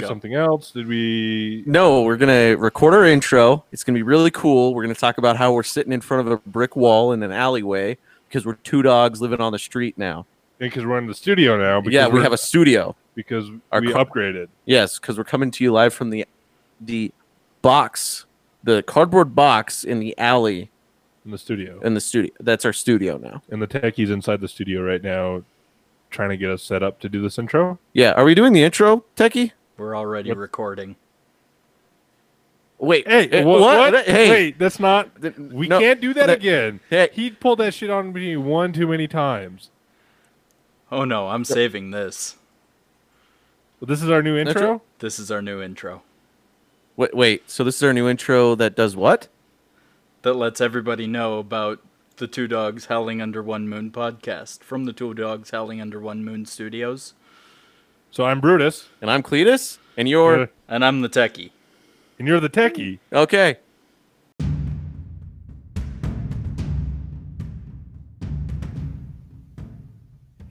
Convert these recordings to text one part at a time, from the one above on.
do something else? Did we? No, we're going to record our intro. It's going to be really cool. We're going to talk about how we're sitting in front of a brick wall in an alleyway because we're two dogs living on the street now. And because we're in the studio now. Because yeah, we have a studio. Because we upgraded. Yes, because we're coming to you live from the box, the cardboard box in the alley. In the studio. In the studio. That's our studio now. And the techie's inside the studio right now trying to get us set up to do this intro. Yeah. Are we doing the intro, techie? We're already recording. Wait. Hey. What? Hey. Wait. That's not... We can't do that again. Hey. He pulled that shit on me one too many times. Oh, no. I'm saving this. Well, this is our new intro? This is our new intro. Wait. So this is our new intro that does what? That lets everybody know about the Two Dogs Howling Under One Moon podcast from the Two Dogs Howling Under One Moon studios. So I'm Brutus. And I'm Cletus. And you're... And I'm the techie. And you're the techie. Okay.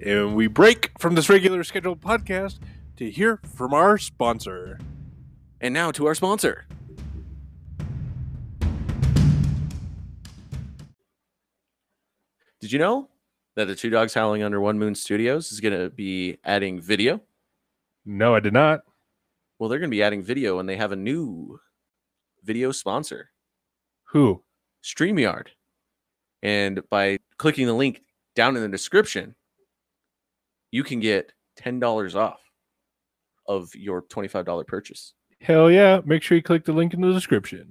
And we break from this regular scheduled podcast to hear from our sponsor. And now to our sponsor. Did you know that the Two Dogs Howling Under One Moon Studios is going to be adding video? No, I did not. Well, they're going to be adding video, and they have a new video sponsor. Who? StreamYard. And by clicking the link down in the description, you can get $10 off of your $25 purchase. Hell yeah. Make sure you click the link in the description.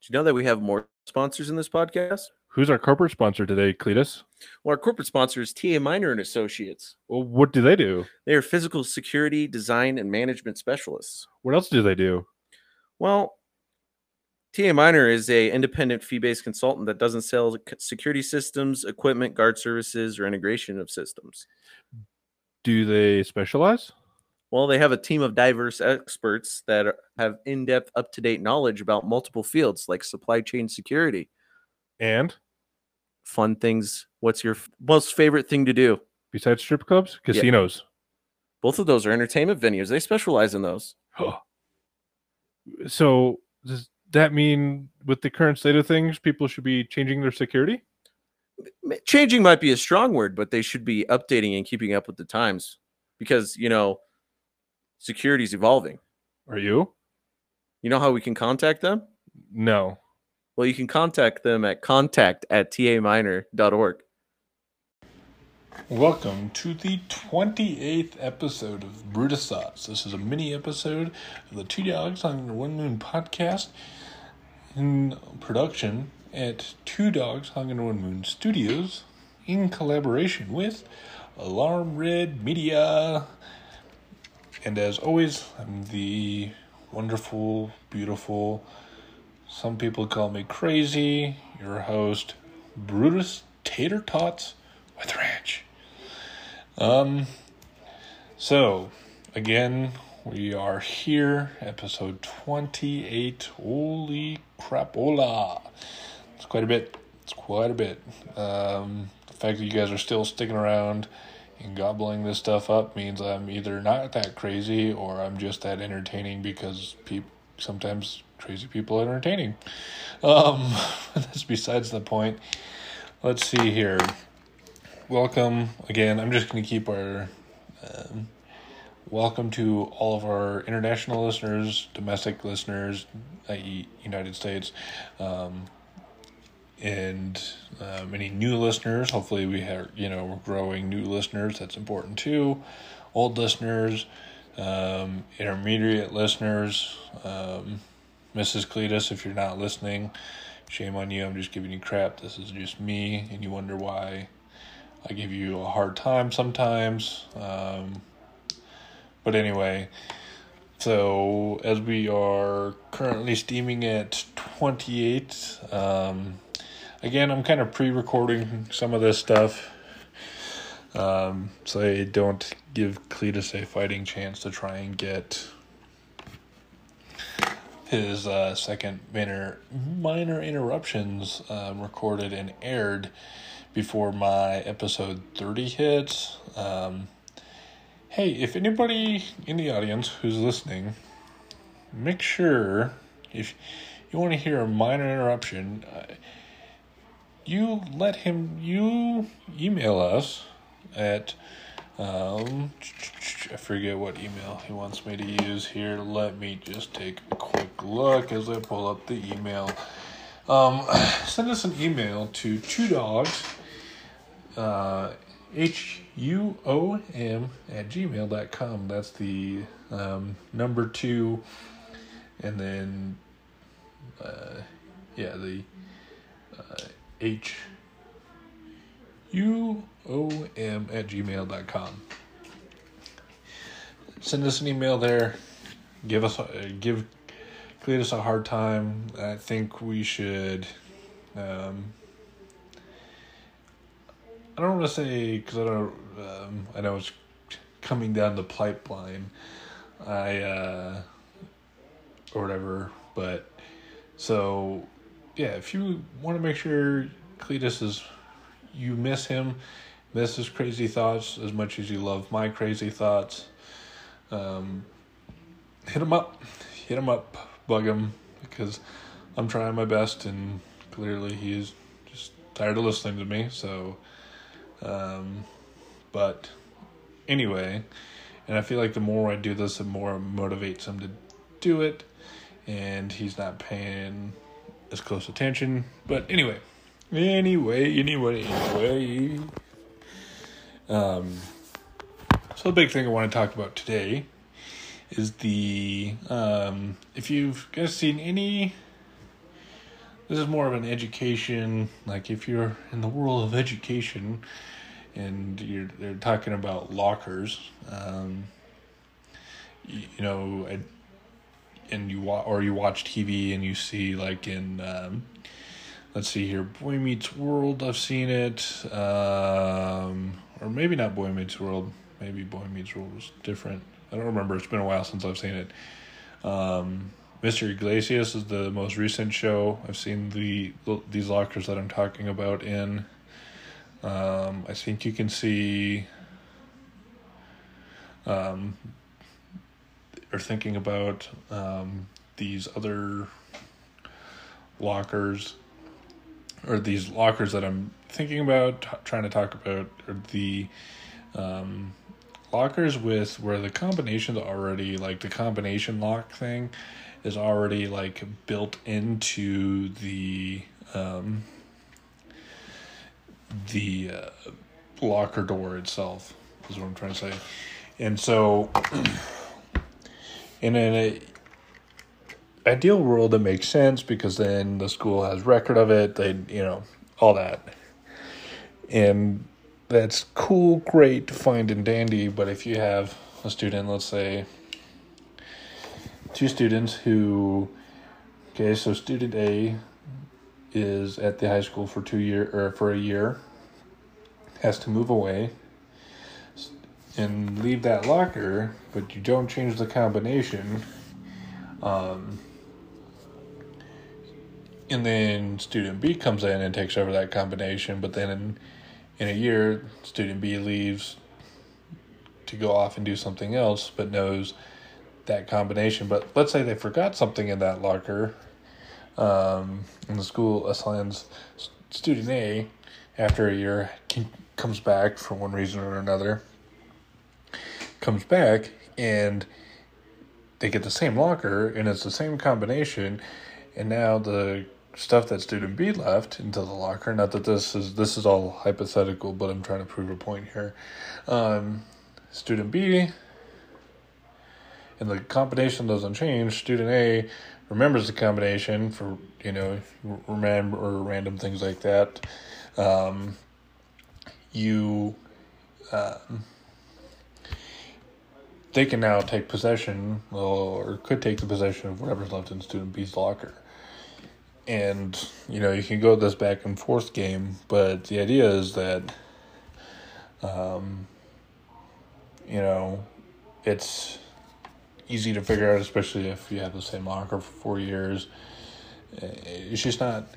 Do you know that we have more sponsors in this podcast? Who's our corporate sponsor today, Cletus? Well, our corporate sponsor is T.A. Minor and Associates. Well, what do they do? They are physical security, design, and management specialists. What else do they do? Well, T.A. Minor is an independent fee-based consultant that doesn't sell security systems, equipment, guard services, or integration of systems. Do they specialize? Well, they have a team of diverse experts that have in-depth, up-to-date knowledge about multiple fields like supply chain security. And? Fun things. What's your most favorite thing to do? Besides strip clubs? Casinos. Yeah. Both of those are entertainment venues. They specialize in those. So does that mean with the current state of things, people should be changing their security? Changing might be a strong word, but they should be updating and keeping up with the times because, you know, security's evolving. Are you? You know how we can contact them? No. Well, you can contact them at contact@taminor.org. Welcome to the 28th episode of Brutus Thoughts. This is a mini episode of the Two Dogs Hung in One Moon podcast in production at Two Dogs Hung in One Moon Studios in collaboration with Alarm Red Media. And as always, I'm the wonderful, beautiful, some people call me crazy, your host, Brutus Tater Tots with Ranch. So, again, we are here, episode 28. Holy crapola. It's quite a bit. It's quite a bit. The fact that you guys are still sticking around and gobbling this stuff up means I'm either not that crazy or I'm just that entertaining because sometimes crazy people are entertaining. That's besides the point. Let's see here. Welcome again. I'm just going to keep our welcome to all of our international listeners, domestic listeners, i.e. United States, and many new listeners. Hopefully we have, we're growing new listeners. That's important too. Old listeners, intermediate listeners, Mrs. Cletus, if you're not listening, shame on you. I'm just giving you crap. This is just me, and you wonder why I give you a hard time sometimes. But anyway, so as we are currently steaming at 28, again, I'm kind of pre-recording some of this stuff, so I don't give Cletus a fighting chance to try and get his second minor interruptions recorded and aired before my episode 30 hits. Hey, if anybody in the audience who's listening, make sure, if you want to hear a minor interruption, you email us at, I forget what email he wants me to use here. Let me just take a quick look as I pull up the email. Send us an email to twodogs, huom@gmail.com. That's the number 2, and then huom@gmail.com. Send us an email there. Give us a hard time. I think we should. I don't want to say, because I don't. I know it's coming down the pipeline, or whatever. But so, yeah, if you want to make sure Cletus is, you miss him, miss his crazy thoughts as much as you love my crazy thoughts. Hit him up, bug him, because I'm trying my best, and clearly he's just tired of listening to me. So. But anyway, and I feel like the more I do this, the more it motivates him to do it, and he's not paying as close attention. But anyway. So the big thing I want to talk about today is the, if you've guys seen any, this is more of an education, like if you're in the world of education and they're talking about lockers, you watch TV and you see, like in, let's see here, Boy Meets World, I've seen it, or maybe not Boy Meets World, maybe Boy Meets World was different, I don't remember, it's been a while since I've seen it. Mr. Iglesias is the most recent show. I've seen these lockers that I'm talking about in. I think you can see, or thinking about these other lockers, or these lockers that I'm thinking about, trying to talk about, are the lockers with where the combination's already, like the combination lock thing is already like built into the locker door itself, is what I'm trying to say. And so in an ideal world, it makes sense, because then the school has record of it, they, you know, all that. And that's cool, great, fine and dandy. But if you have a student, let's say 2 students who, okay, so student A is at the high school for 1 year, has to move away and leave that locker, but you don't change the combination. And then student B comes in and takes over that combination, but then in a year, student B leaves to go off and do something else, but knows that combination. But let's say they forgot something in that locker, and the school assigns student A, after a year, comes back for one reason or another, comes back, and they get the same locker, and it's the same combination, and now the stuff that student B left into the locker, not that this is all hypothetical, but I'm trying to prove a point here, student B, and the combination doesn't change. Student A remembers the combination for, you know, remember or random things like that. They can now take possession, or could take the possession of whatever's left in student B's locker. And, you know, you can go this back and forth game, but the idea is that, you know, it's easy to figure out, especially if you have the same locker for 4 years. It's just not,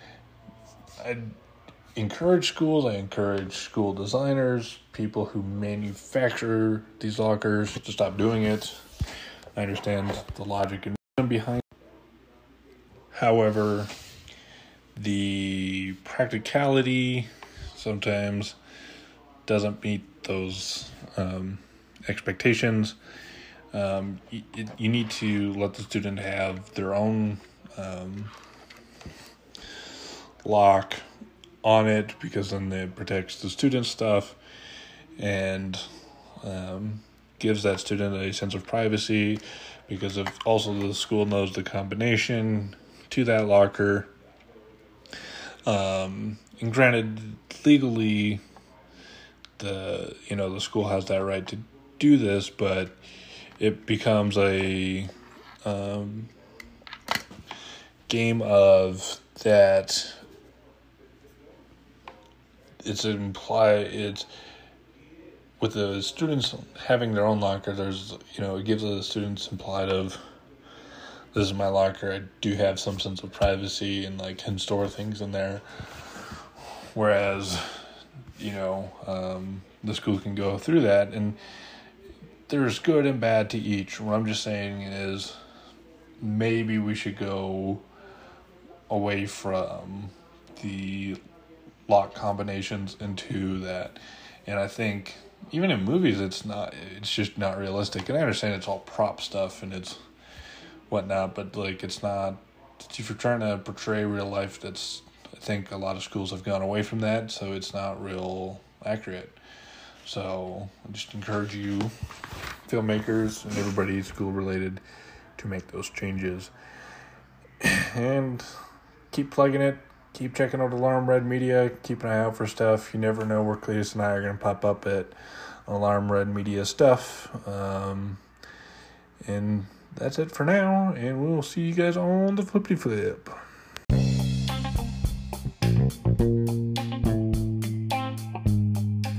encourage schools, I encourage school designers, people who manufacture these lockers to stop doing it. I understand the logic and reason behind it. However, the practicality sometimes doesn't meet those expectations. You need to let the student have their own lock on it, because then it protects the student's stuff and gives that student a sense of privacy, because if also the school knows the combination to that locker. And granted, legally, the school has that right to do this, but it becomes a game of that. It's with the students having their own locker. It gives the students implied of, this is my locker. I do have some sense of privacy and can store things in there. Whereas, the school can go through that, and there's good and bad to each. What I'm just saying is maybe we should go away from the lock combinations into that. And I think even in movies, it's just not realistic. And I understand it's all prop stuff and it's whatnot, but it's not, if you're trying to portray real life, I think a lot of schools have gone away from that, so it's not real accurate. So I just encourage you, filmmakers and everybody school related, to make those changes. And keep plugging it. Keep checking out Alarm Red Media. Keep an eye out for stuff. You never know where Cletus and I are going to pop up at Alarm Red Media stuff. And that's it for now, and we'll see you guys on the flippity flip.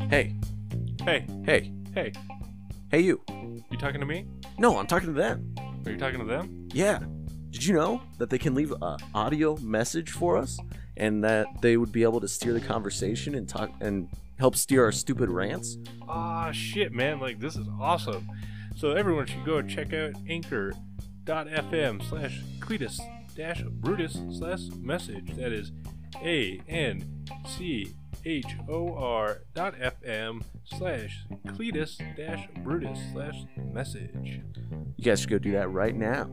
Hey. Hey, you. You talking to me? No, I'm talking to them. Are you talking to them? Yeah. Did you know that they can leave an audio message for us, and that they would be able to steer the conversation and talk and help steer our stupid rants? Ah, shit, man. This is awesome. So everyone should go check out Anchor.fm/Cletus-Brutus/message. That is ANCHOR.fm/Cletus-Brutus/message. You guys should go do that right now.